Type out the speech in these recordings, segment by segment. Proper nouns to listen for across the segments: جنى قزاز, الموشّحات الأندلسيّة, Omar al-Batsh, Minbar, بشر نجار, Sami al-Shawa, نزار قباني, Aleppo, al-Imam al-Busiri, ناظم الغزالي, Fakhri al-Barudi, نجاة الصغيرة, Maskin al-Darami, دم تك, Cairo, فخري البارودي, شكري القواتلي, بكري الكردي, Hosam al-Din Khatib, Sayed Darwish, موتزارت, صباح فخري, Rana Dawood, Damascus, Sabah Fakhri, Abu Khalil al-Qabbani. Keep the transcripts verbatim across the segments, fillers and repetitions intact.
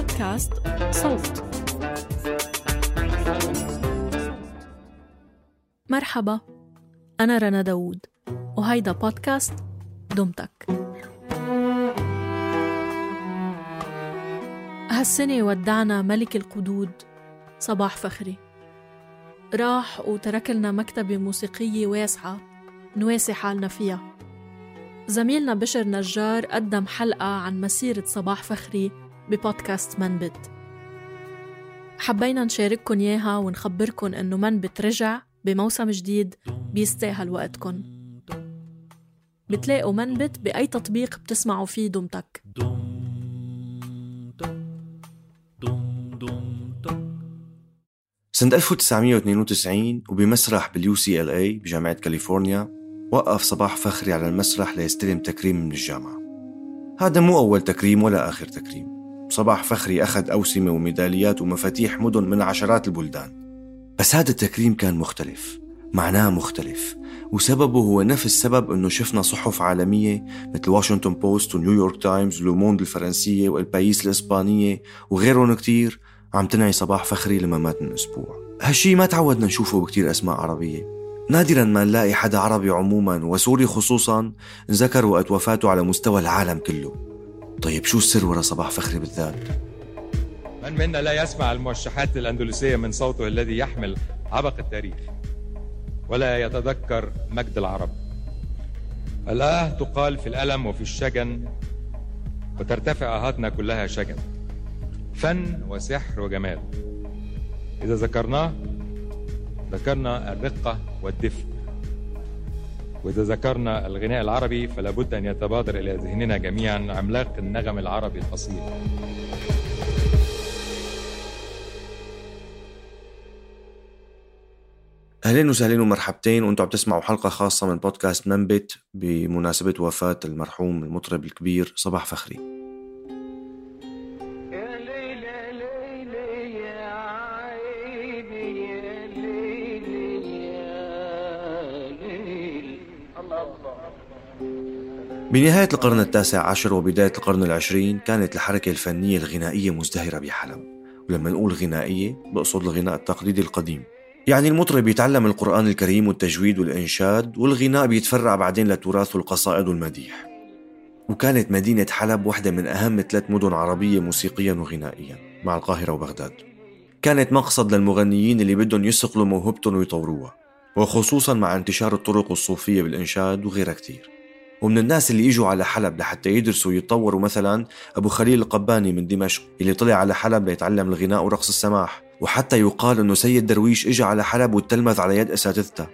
بودكاست صوت. مرحبا، أنا رنا داوود وهيدا بودكاست دمتك. هالسنة ودعنا ملك القدود صباح فخري، راح وترك لنا مكتبة موسيقية واسعة نواسي حالنا فيها. زميلنا بشر نجار قدم حلقة عن مسيرة صباح فخري ببودكاست منبت، حبينا نشارككن إياها ونخبركن إنه منبت رجع بموسم جديد بيستاهل وقتكن. بتلاقوا منبت بأي تطبيق بتسمعوا فيه دمتك. سنة ألف وتسعمية واثنين وتسعين وبمسرح باليو سي ال اي بجامعة كاليفورنيا، وقف صباح فخري على المسرح ليستلم تكريم من الجامعة. هذا مو أول تكريم ولا آخر تكريم. صباح فخري أخذ أوسمة وميداليات ومفاتيح مدن من عشرات البلدان، بس هذا التكريم كان مختلف، معناه مختلف، وسببه هو نفس السبب أنه شفنا صحف عالمية مثل واشنطن بوست ونيويورك تايمز ولوموند الفرنسية والبايس الإسبانية وغيرهم كتير عم تنعي صباح فخري لما مات من أسبوع. هالشي ما تعودنا نشوفه بكتير أسماء عربية، نادراً ما نلاقي حدا عربي عموماً وسوري خصوصاً نذكر وقت وفاته على مستوى العالم كله. طيب شو السر وراء صباح فخري بالذات؟ من منا لا يسمع الموشحات الأندلسية من صوته الذي يحمل عبق التاريخ ولا يتذكر مجد العرب؟ الآه تقال في الألم وفي الشجن، وترتفع آهاتنا كلها شجن، فن وسحر وجمال. إذا ذكرناه ذكرنا الرقة والدفء، وإذا ذكرنا الغناء العربي فلا بد أن يتبادر إلى ذهننا جميعا عملاق النغم العربي الأصيل. أهلين وسهلين ومرحبتين، وأنتم عم تسمعوا حلقة خاصة من بودكاست منبت بمناسبة وفاة المرحوم المطرب الكبير صباح فخري. بنهاية القرن التاسع عشر وبداية القرن العشرين كانت الحركة الفنية الغنائية مزدهرة بحلب، ولما نقول غنائية بقصد الغناء التقليدي القديم، يعني المطرب يتعلم القرآن الكريم والتجويد والإنشاد، والغناء بيتفرع بعدين لتراث القصائد والمديح. وكانت مدينة حلب واحدة من أهم ثلاث مدن عربية موسيقيا وغنائيا مع القاهرة وبغداد، كانت مقصد للمغنيين اللي بدهم يسقلوا موهبتهم ويطوروها، وخصوصا مع انتشار الطرق الصوفية بالإنشاد وغيرها كتير. ومن الناس اللي يجوا على حلب لحتى يدرسوا ويتطوروا مثلا أبو خليل القباني من دمشق اللي طلع على حلب ليتعلم الغناء ورقص السماح، وحتى يقال أنه سيد درويش إجا على حلب وتلمذ على يد أساتذته.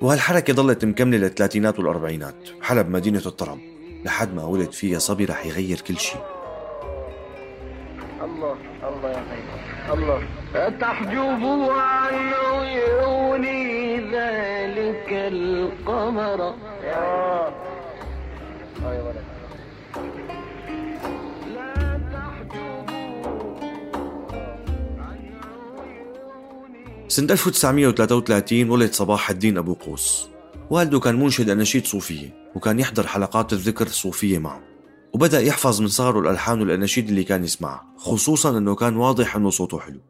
وهالحركة ظلت مكملة للثلاثينات والأربعينات. حلب مدينة الطرب، لحد ما ولد فيها صبي رح يغير كل شيء. الله الله يا خير الله تحجبوا عنه يؤني ذلك القمر. سنة ألف وتسعمية وثلاثة وثلاثين ولد صباح الدين أبو قوس. والده كان منشد أناشيد صوفية، وكان يحضر حلقات الذكر الصوفية معه، وبدأ يحفظ من صغره الألحان والأناشيد اللي كان يسمعها، خصوصاً أنه كان واضح أنه صوته حلو.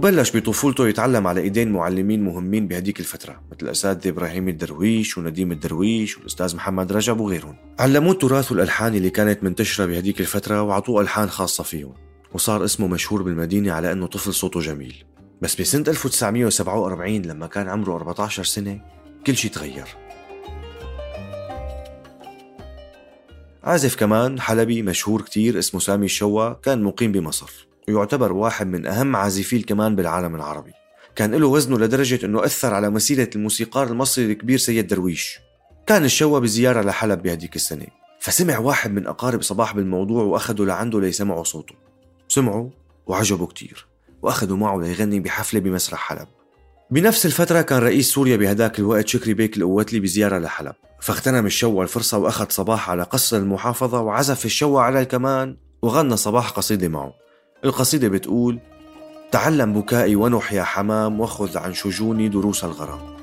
وبلش بطفولته يتعلم على إيدين معلمين مهمين بهديك الفترة مثل الأساتذة إبراهيم الدرويش ونديم الدرويش والأستاذ محمد رجب وغيرهم. علموه تراث الألحان اللي كانت منتشرة بهديك الفترة وعطوه ألحان خاصة فيهم، وصار اسمه مشهور بالمدينة على أنه طفل صوته جميل. بس بسنة ألف وتسعمية وسبعة وأربعين لما كان عمره أربعتاشر سنة كل شيء تغير. عازف كمان حلبي مشهور كتير اسمه سامي الشوا كان مقيم بمصر ويعتبر واحد من أهم عازفي الكمان بالعالم العربي. كان له وزنه لدرجة أنه أثر على مسيرة الموسيقار المصري الكبير سيد درويش. كان الشوا بزيارة لحلب بهديك السنة، فسمع واحد من أقارب صباح بالموضوع وأخده لعنده ليسمعوا صوته. سمعوا وعجبوا كتير وأخذوا معه ليغني بحفلة بمسرح حلب. بنفس الفترة كان رئيس سوريا بهداك الوقت شكري بيك القواتلي بزيارة لحلب، فاغتنم الشوا الفرصة وأخذ صباح على قصر المحافظة وعزف الشوا على الكمان وغنى صباح قصيدة معه. القصيدة بتقول: تعلم بكائي ونح يا حمام وخذ عن شجوني دروس الغرام.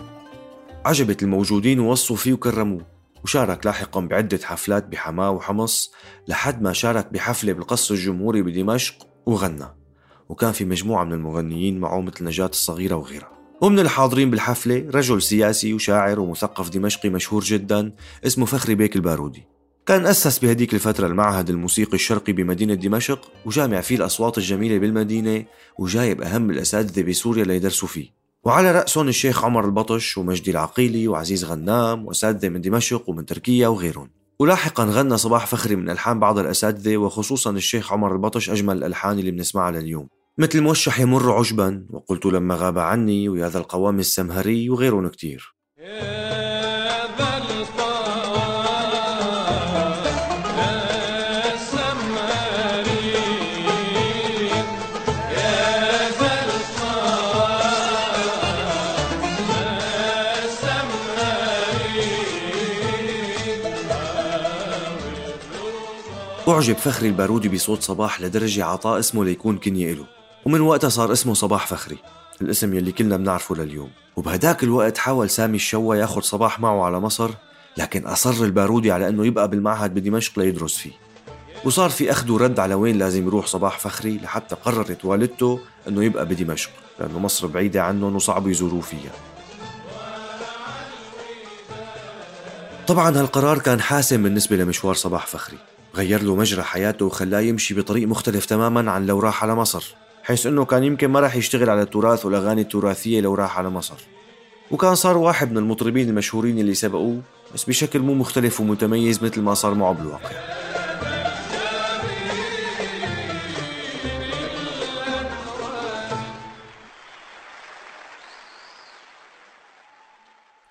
عجبت الموجودين ووصوا فيه وكرموه، وشارك لاحقا بعدة حفلات بحماة وحمص لحد ما شارك بحفلة بالقصر الجمهوري بدمشق وغنى، وكان في مجموعة من المغنيين معه مثل نجاة الصغيرة وغيرها. ومن الحاضرين بالحفلة رجل سياسي وشاعر ومثقف دمشقي مشهور جدا اسمه فخري بيك البارودي. كان أسس بهديك الفترة المعهد الموسيقي الشرقي بمدينة دمشق وجامع فيه الأصوات الجميلة بالمدينة وجايب أهم الأساتذة بسوريا ليدرسوا فيه، وعلى رأسهم الشيخ عمر البطش ومجدي العقيلي وعزيز غنام وأساتذة من دمشق ومن تركيا وغيرهم. ولاحقا غنى صباح فخري من ألحان بعض الأساتذة وخصوصا الشيخ عمر البطش أجمل الألحان اللي بنسمعها لليوم مثل موشح يمر عجبا وقلت لما غاب عني ويا ذا القوام السمهري وغيرهم كتير. أعجب فخري البارودي بصوت صباح لدرجة عطاء اسمه ليكون كنية إله، ومن وقتها صار اسمه صباح فخري، الاسم يلي كلنا بنعرفه لليوم. وبهداك الوقت حاول سامي الشوا ياخد صباح معه على مصر، لكن أصر البارودي على أنه يبقى بالمعهد بدمشق ليدرس فيه، وصار في أخذ ورد على وين لازم يروح صباح فخري لحتى قررت والدته أنه يبقى بدمشق لأنه مصر بعيدة عنهم وصعب يزوروه فيها. طبعا هالقرار كان حاسم بالنسبة لمشوار صباح فخري، غير له مجرى حياته وخلاه يمشي بطريق مختلف تماماً عن لو راح على مصر، حيث أنه كان يمكن ما راح يشتغل على التراث والأغاني التراثية لو راح على مصر. وكان صار واحد من المطربين المشهورين اللي سبقوه بس بشكل مو مختلف ومتميز مثل ما صار معه بالواقع.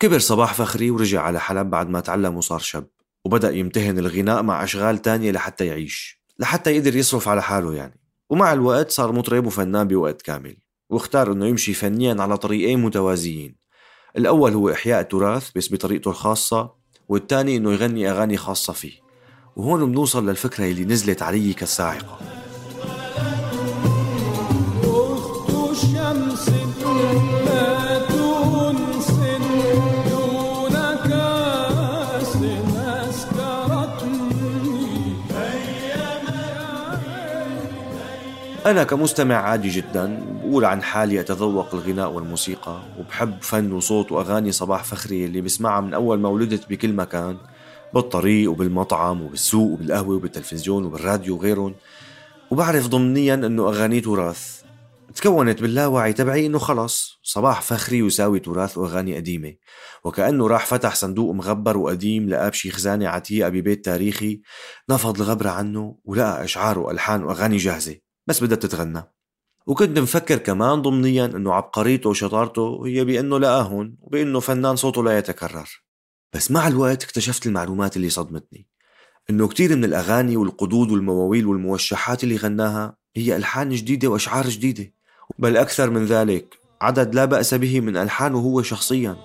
كبر صباح فخري ورجع على حلب بعد ما تعلم وصار شاب، وبدأ يمتهن الغناء مع أشغال تانية لحتى يعيش، لحتى يقدر يصرف على حاله يعني. ومع الوقت صار مطرب وفنان بوقت كامل، واختار أنه يمشي فنياً على طريقين متوازيين، الأول هو إحياء التراث بس بطريقته الخاصة، والتاني أنه يغني أغاني خاصة فيه. وهون بنوصل للفكرة اللي نزلت علي كالصاعقة. أنا كمستمع عادي جداً بقول عن حالي أتذوق الغناء والموسيقى وبحب فن وصوت وأغاني صباح فخري اللي بسمعها من أول ما ولدت بكل مكان، بالطريق وبالمطعم وبالسوق وبالقهوة وبالتلفزيون وبالراديو وغيرهم، وبعرف ضمنياً أنه أغاني تراث. تكونت باللاوعي تبعي أنه خلاص صباح فخري يساوي تراث وأغاني قديمة، وكأنه راح فتح صندوق مغبر وقديم لقى بشي خزانة عتيقة ببيت تاريخي، نفض الغبرة عنه ولقى أشعار وألحان وأغاني جاهزة بس بدها تتغنى. وكنت مفكر كمان ضمنيا أنه عبقريته وشطارته هي بأنه لقاهن وبأنه فنان صوته لا يتكرر، بس مع الوقت اكتشفت المعلومات اللي صدمتني، أنه كتير من الأغاني والقدود والمواويل والموشحات اللي غناها هي ألحان جديدة وأشعار جديدة، بل أكثر من ذلك عدد لا بأس به من ألحانه هو شخصيا.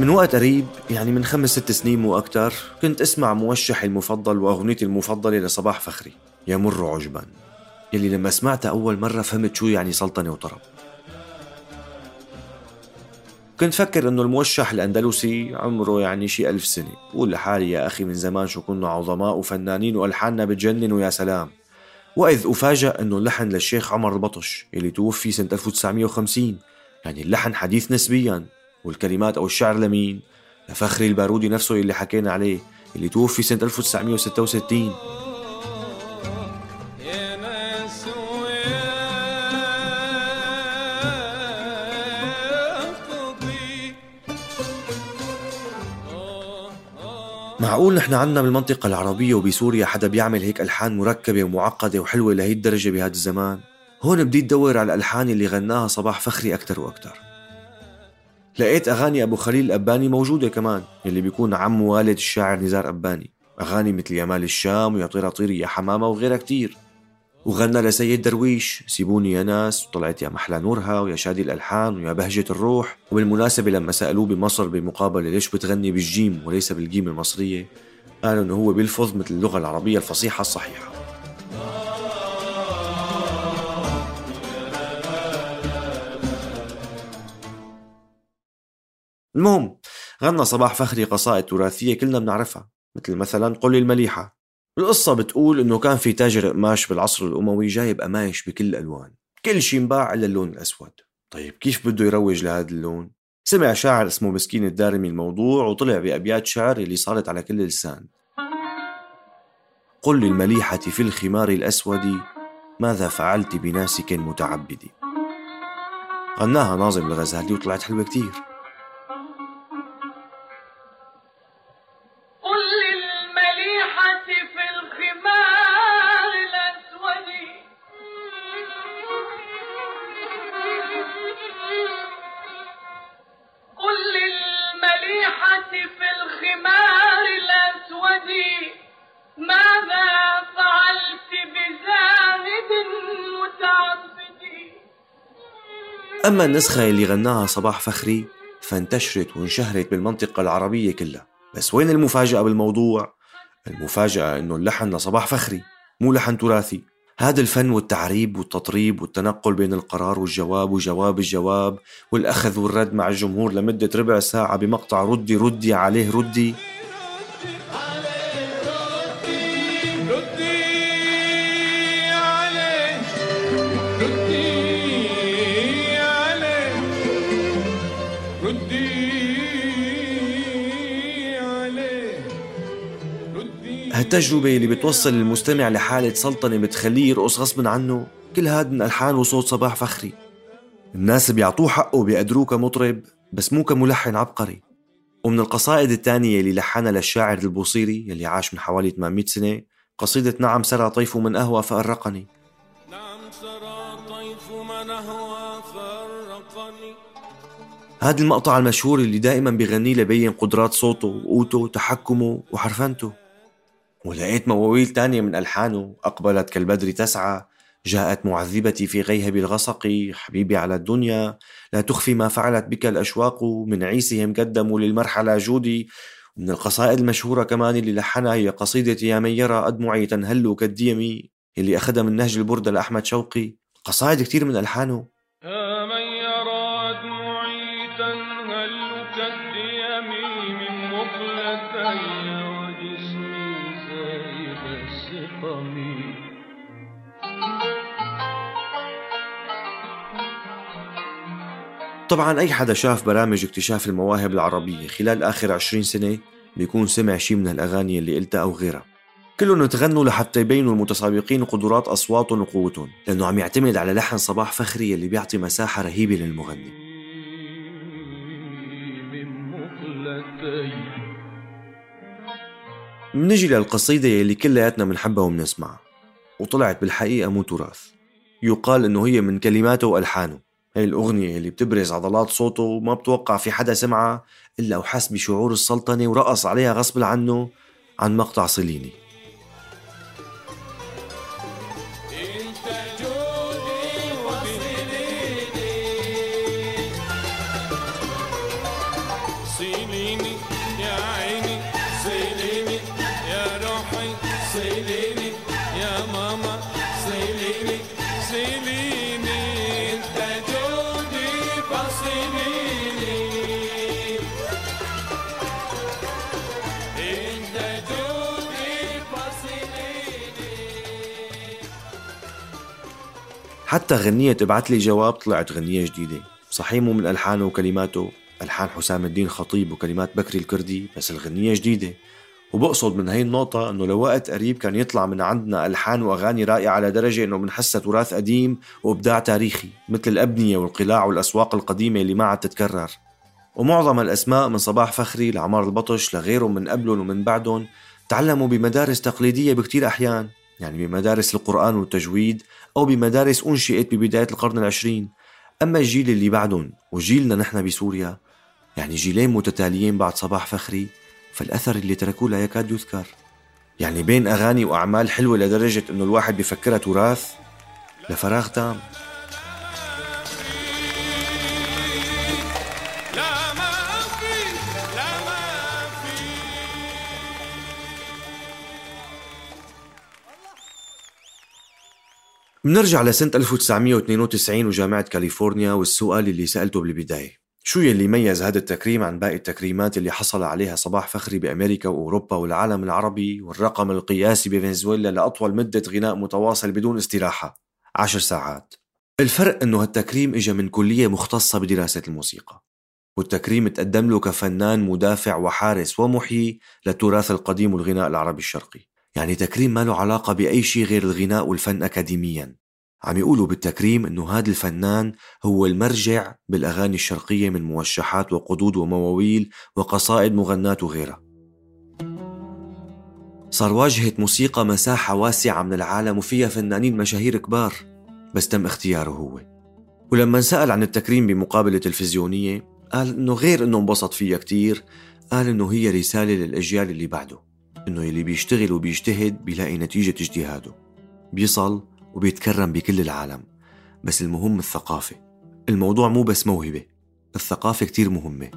من وقت قريب يعني من خمس ست سنين مو أكتر كنت أسمع موشحي المفضل وأغنيتي المفضلة لصباح فخري، يمر عجبا، يلي لما سمعتها أول مرة فهمت شو يعني سلطنة وطرب. كنت فكر أنه الموشح الأندلسي عمره يعني شي ألف سنة، بقول لحالي يا أخي من زمان شو كنا عظماء وفنانين وألحاننا بتجنن ويا سلام. وإذ أفاجأ أنه اللحن للشيخ عمر البطش يلي توفي سنة ألف وتسعمية وخمسين، يعني اللحن حديث نسبيا، والكلمات أو الشعر لمين؟ لفخري البارودي نفسه يلي حكينا عليه يلي توفي سنة ألف وتسعمية وستة وستين. معقول نحن عنا بالمنطقة العربية وبسوريا حدا بيعمل هيك ألحان مركبة ومعقدة وحلوة لهي الدرجة بهذا الزمان؟ هون بدي أدور على الألحان اللي غناها صباح فخري أكتر وأكتر. لقيت أغاني أبو خليل القباني موجودة كمان، اللي بيكون عم والد الشاعر نزار قباني، أغاني مثل يا مال الشام ويا طيرة طيري يا حمامة وغيرها كتير. وغنى لسيد درويش سيبوني يا ناس، وطلعت يا محلى نورها ويا شادي الألحان ويا بهجة الروح. وبالمناسبة لما سألوه بمصر بمقابلة ليش بتغني بالجيم وليس بالجيم المصرية، قالوا إنه هو بيلفظ مثل اللغة العربية الفصيحة الصحيحة. المهم غنى صباح فخري قصائد تراثية كلنا بنعرفها، مثل مثلا قولي المليحة. القصة بتقول إنه كان في تاجر قماش بالعصر الأموي جايب قماش بكل الألوان، كل شي انباع إلا اللون الأسود. طيب كيف بده يروج لهذا اللون؟ سمع شاعر اسمه مسكين الدارمي الموضوع وطلع بأبيات شعر اللي صارت على كل لسان. قل للمليحة في الخمار الأسود ماذا فعلت بناسك متعبدي. غناها ناظم الغزالي وطلعت حلوة كتير. أما النسخة اللي غناها صباح فخري فانتشرت وانشهرت بالمنطقة العربية كلها. بس وين المفاجأة بالموضوع؟ المفاجأة إنه اللحن لصباح فخري مو لحن تراثي. هذا الفن والتعريب والتطريب والتنقل بين القرار والجواب وجواب الجواب والأخذ والرد مع الجمهور لمدة ربع ساعة بمقطع ردي ردي عليه ردي. هالتجربة اللي بتوصل المستمع لحالة سلطنة بتخليه يرقص غصبا عنه، كل هاد من ألحان وصوت صباح فخري. الناس بيعطوه حقه بيقدروه كمطرب بس مو كملحن عبقري. ومن القصائد الثانية اللي لحنها للشاعر البوصيري اللي عاش من حوالي ثمانمية سنة قصيدة نعم سرى طيف من أهوى فأرقني. نعم سرى طيف من أهوى فأرقني. هاد المقطع المشهور اللي دائما بيغنيه لبين قدرات صوته وقوته وتحكمه وحرفنته. ولقيت مواويل تانية من ألحانه، أقبلت كالبدر تسعى، جاءت معذبتي في غيهب الغسق، حبيبي على الدنيا، لا تخفي ما فعلت بك الأشواق، من عيسهم قدموا للمرحلة جودي. ومن القصائد المشهورة كمان اللي لحنها هي قصيدة يا من يرى أدمعي تنهل كالديمي اللي أخدها من نهج البردة لأحمد شوقي. قصائد كتير من ألحانه. طبعاً أي حدا شاف برامج اكتشاف المواهب العربية خلال آخر عشرين سنة بيكون سمع شي من هالأغاني اللي قلتها أو غيرها. كلهم تغنوا لحتى يبينوا المتسابقين قدرات أصواتهم وقوتهم، لأنه عم يعتمد على لحن صباح فخري اللي بيعطي مساحة رهيبة للمغني. منجي للقصيدة اللي كلياتنا منحبها ومنسمعها، وطلعت بالحقيقة مو تراث، يقال إنه هي من كلماته وألحانه. هاي الأغنية اللي بتبرز عضلات صوته وما بتوقع في حدا سمعها إلا وحس بشعور السلطنة ورقص عليها غصب عنه عن مقطع صليني. حتى غنية ابعت لي جواب طلعت غنية جديدة، صحيح مو من ألحانه وكلماته، ألحان حسام الدين خطيب وكلمات بكري الكردي، بس الغنية جديدة. وبقصد من هاي النقطة أنه لوقت قريب كان يطلع من عندنا ألحان وأغاني رائعة على درجة أنه بنحسها تراث قديم وإبداع تاريخي، مثل الأبنية والقلاع والأسواق القديمة اللي ما عاد تتكرر. ومعظم الأسماء من صباح فخري لعمار البطش لغيرهم من قبلهم ومن بعدهم تعلموا بمدارس تقليدية بكتير أحيان، يعني بمدارس القرآن والتجويد أو بمدارس أنشئت ببداية القرن العشرين. أما الجيل اللي بعدهم وجيلنا نحن بسوريا، يعني جيلين متتاليين بعد صباح فخري، فالأثر اللي تركوه لا يكاد يذكر. يعني بين أغاني وأعمال حلوة لدرجة أنه الواحد بيفكرها تراث، لفراغ تام. منرجع لسنة ألف وتسعمية واثنين وتسعين وجامعة كاليفورنيا، والسؤال اللي سألته بالبداية، شو يلي ميز هذا التكريم عن باقي التكريمات اللي حصل عليها صباح فخري بأمريكا وأوروبا والعالم العربي، والرقم القياسي بفنزويلا لأطول مدة غناء متواصل بدون استراحة عشر ساعات؟ الفرق أنه هالتكريم إجا من كلية مختصة بدراسة الموسيقى، والتكريم تقدم له كفنان مدافع وحارس ومحيي للتراث القديم والغناء العربي الشرقي. يعني تكريم ما له علاقة بأي شيء غير الغناء والفن أكاديمياً. عم يقولوا بالتكريم إنه هذا الفنان هو المرجع بالأغاني الشرقية من موشحات وقدود ومواويل وقصائد مغنات وغيرها. صار واجهة موسيقى مساحة واسعة من العالم وفيها فنانين مشاهير كبار، بس تم اختياره هو. ولما سأل عن التكريم بمقابلة تلفزيونية قال إنه غير إنه انبسط فيها كتير، قال إنه هي رسالة للأجيال اللي بعده، إنه يلي بيشتغل وبيجتهد بيلاقي نتيجة اجتهاده، بيصل وبيتكرم بكل العالم. بس المهم الثقافة، الموضوع مو بس موهبة، الثقافة كتير مهمة.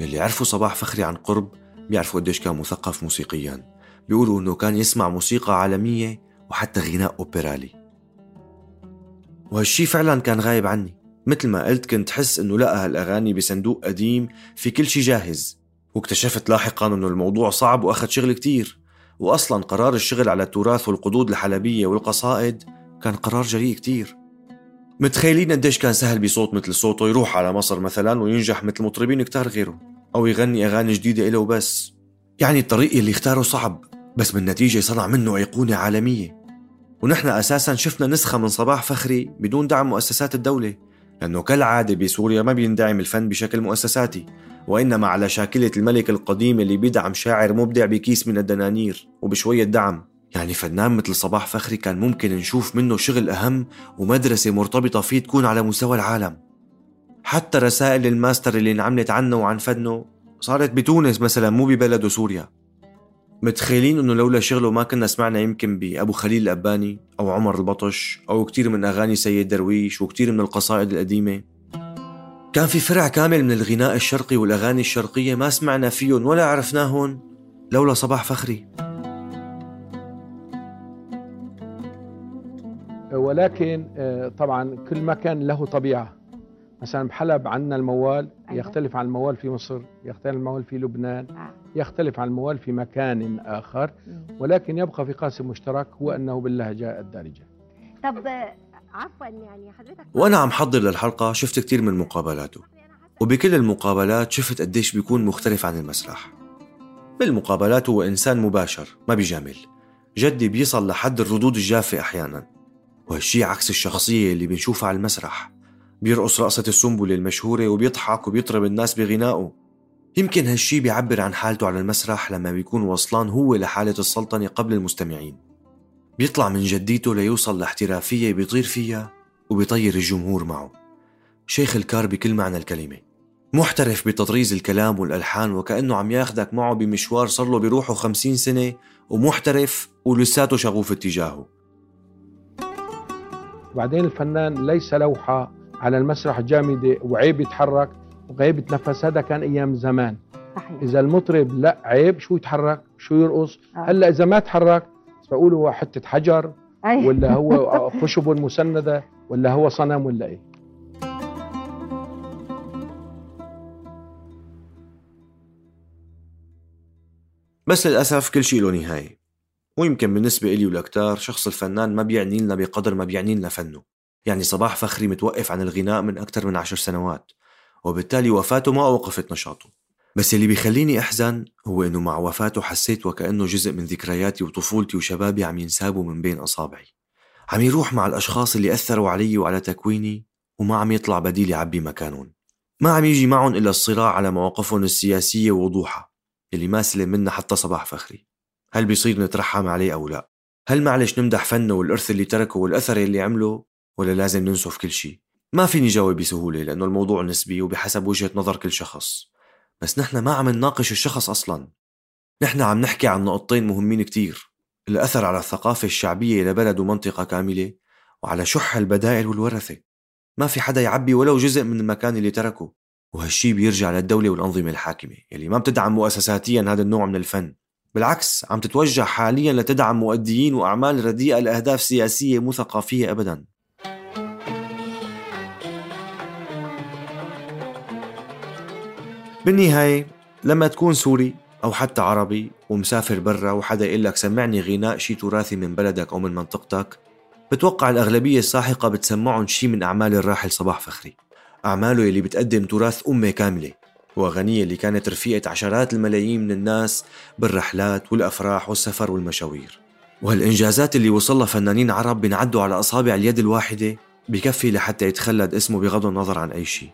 واللي عرفوا صباح فخري عن قرب بيعرفوا قديش كان مثقف موسيقيا، بيقولوا إنه كان يسمع موسيقى عالمية وحتى غناء أوبرالي، وهالشي فعلا كان غايب عني. مثل ما قلت كنت حس إنه لقى هالأغاني بصندوق قديم في كل شي جاهز، واكتشفت لاحقاً أنه الموضوع صعب وأخذ شغل كتير. وأصلاً قرار الشغل على التراث والقدود الحلبية والقصائد كان قرار جريء كتير. متخيلين قديش كان سهل بصوت مثل صوته يروح على مصر مثلاً وينجح مثل مطربين كتار غيره، أو يغني أغاني جديدة إله وبس. يعني الطريق اللي اختاره صعب، بس بالنتيجة صنع منه أيقونة عالمية. ونحن أساساً شفنا نسخة من صباح فخري بدون دعم مؤسسات الدولة، لأنه كالعادة بسوريا ما بيندعم الفن بشكل مؤسساتي، وإنما على شاكلة الملك القديم اللي بيدعم شاعر مبدع بكيس من الدنانير وبشوية دعم. يعني فنان مثل صباح فخري كان ممكن نشوف منه شغل أهم ومدرسة مرتبطة فيه تكون على مستوى العالم. حتى رسائل الماستر اللي انعملت عنه وعن فنه صارت بتونس مثلا، مو ببلده سوريا. متخيلين أنه لولا شغله ما كنا سمعنا يمكن بأبو خليل القباني أو عمر البطش أو كتير من أغاني سيد درويش وكتير من القصائد القديمة؟ كان في فرع كامل من الغناء الشرقي والأغاني الشرقية ما سمعنا فيهم ولا عرفناهم لولا صباح فخري. ولكن طبعا كل مكان له طبيعة. مثلا بحلب عندنا الموال يختلف عن الموال في مصر، يختلف عن الموال في لبنان، يختلف عن الموال في مكان آخر، ولكن يبقى في قاسم مشترك هو أنه باللهجة الدارجة. طب عفوا يعني حضرتك، وأنا عم حضر للحلقة شفت كتير من مقابلاته، وبكل المقابلات شفت قديش بيكون مختلف عن المسرح. بالمقابلات هو إنسان مباشر ما بيجامل، جدي بيصل لحد الردود الجافة أحيانا، وهالشي عكس الشخصية اللي بنشوفها على المسرح. بيرقص رقصة السنبل المشهورة وبيضحك وبيطرب الناس بغنائه. يمكن هالشي بيعبر عن حالته على المسرح لما بيكون وصلان هو لحالة السلطنة قبل المستمعين، بيطلع من جديته ليوصل لاحترافية بيطير فيها وبيطير الجمهور معه. شيخ الكار بكل معنى الكلمة، محترف بتطريز الكلام والألحان، وكأنه عم ياخدك معه بمشوار صرله بروحه خمسين سنة ومحترف ولساته شغوف اتجاهه. بعدين الفنان ليس لوحة على المسرح جامدة وعيب يتحرك وعيب يتنفس، هذا كان أيام زمان. إذا المطرب لا عيب شو يتحرك شو يرقص، هلأ إذا ما تحرك فأقول هو حتة حجر ولا هو خشب مسندة ولا هو صنم ولا إيه. بس للأسف كل شيء له نهاية، ويمكن بالنسبة إلي ولكتار شخص الفنان ما بيعني لنا بقدر ما بيعني لنا فنه. يعني صباح فخري متوقف عن الغناء من أكثر من عشر سنوات، وبالتالي وفاته ما أوقفت نشاطه. بس اللي بيخليني أحزن هو أنه مع وفاته حسيت وكأنه جزء من ذكرياتي وطفولتي وشبابي عم ينسابوا من بين أصابعي، عم يروح مع الأشخاص اللي أثروا علي وعلى تكويني، وما عم يطلع بديل يعبي مكانهم. ما عم يجي معهم إلا الصراع على مواقفهم السياسية ووضوحها اللي ما سلم منها حتى صباح فخري. هل بيصير نترحم عليه أو لا؟ هل معلش نمدح فنه والإرث اللي تركه والأثر اللي عمله، ولا لازم ننسف كل شيء؟ ما فيني جاوب بسهولة لأنه الموضوع نسبي وبحسب وجهة نظر كل شخص. بس نحن ما عم نناقش الشخص أصلا، نحن عم نحكي عن نقطتين مهمين كتير: الأثر على الثقافة الشعبية لبلد ومنطقة كاملة، وعلى شح البدائل والورثة. ما في حدا يعبي ولو جزء من المكان اللي تركه، وهالشي بيرجع للدولة والأنظمة الحاكمة يلي ما بتدعم مؤسساتيا هذا النوع من الفن، بالعكس عم تتوجه حاليا لتدعم مؤديين وأعمال رديئة لأهداف سياسية مو ثقافية أبدا. بالنهاية لما تكون سوري أو حتى عربي ومسافر برا وحدا يقول لك سمعني غناء شي تراثي من بلدك أو من منطقتك، بتوقع الأغلبية الساحقة بتسمعهم شي من أعمال الراحل صباح فخري، أعماله اللي بتقدم تراث أمة كاملة وأغنية اللي كانت رفيقة عشرات الملايين من الناس بالرحلات والأفراح والسفر والمشاوير. وهالإنجازات اللي وصلها فنانين عرب بنعدوا على أصابع اليد الواحدة بكفي لحتى يتخلد اسمه بغض النظر عن أي شي.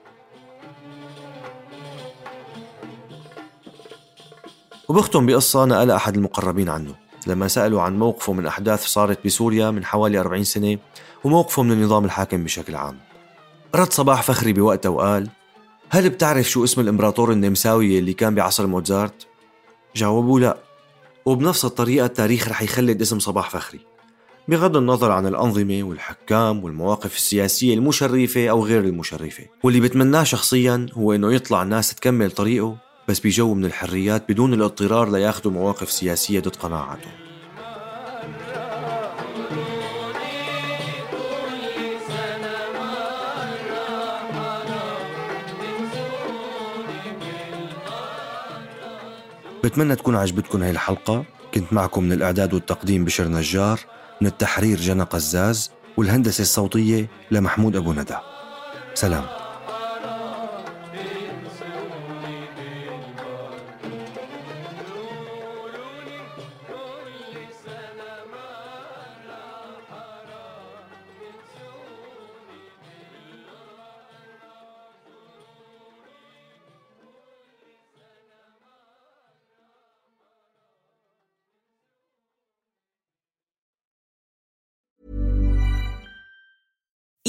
وبختم بقصة نقلها أحد المقربين عنه لما سألوا عن موقفه من أحداث صارت بسوريا من حوالي أربعين سنة وموقفه من النظام الحاكم بشكل عام. رد صباح فخري بوقته وقال: هل بتعرف شو اسم الإمبراطور النمساوي اللي كان بعصر موتزارت؟ جاوبوا لا. وبنفس الطريقة التاريخ رح يخلد اسم صباح فخري بغض النظر عن الأنظمة والحكام والمواقف السياسية المشرفة أو غير المشرفة، واللي بتمناه شخصيا هو إنه يطلع الناس تكمل طريقه بس بجو من الحريات بدون الاضطرار لياخدوا مواقف سياسية ضد قناعاتهم. بتمنى تكون عجبتكم هاي الحلقة. كنت معكم من الإعداد والتقديم بشر نجار، من التحرير جنى قزاز، والهندسة الصوتية لمحمود أبو ندى. سلام.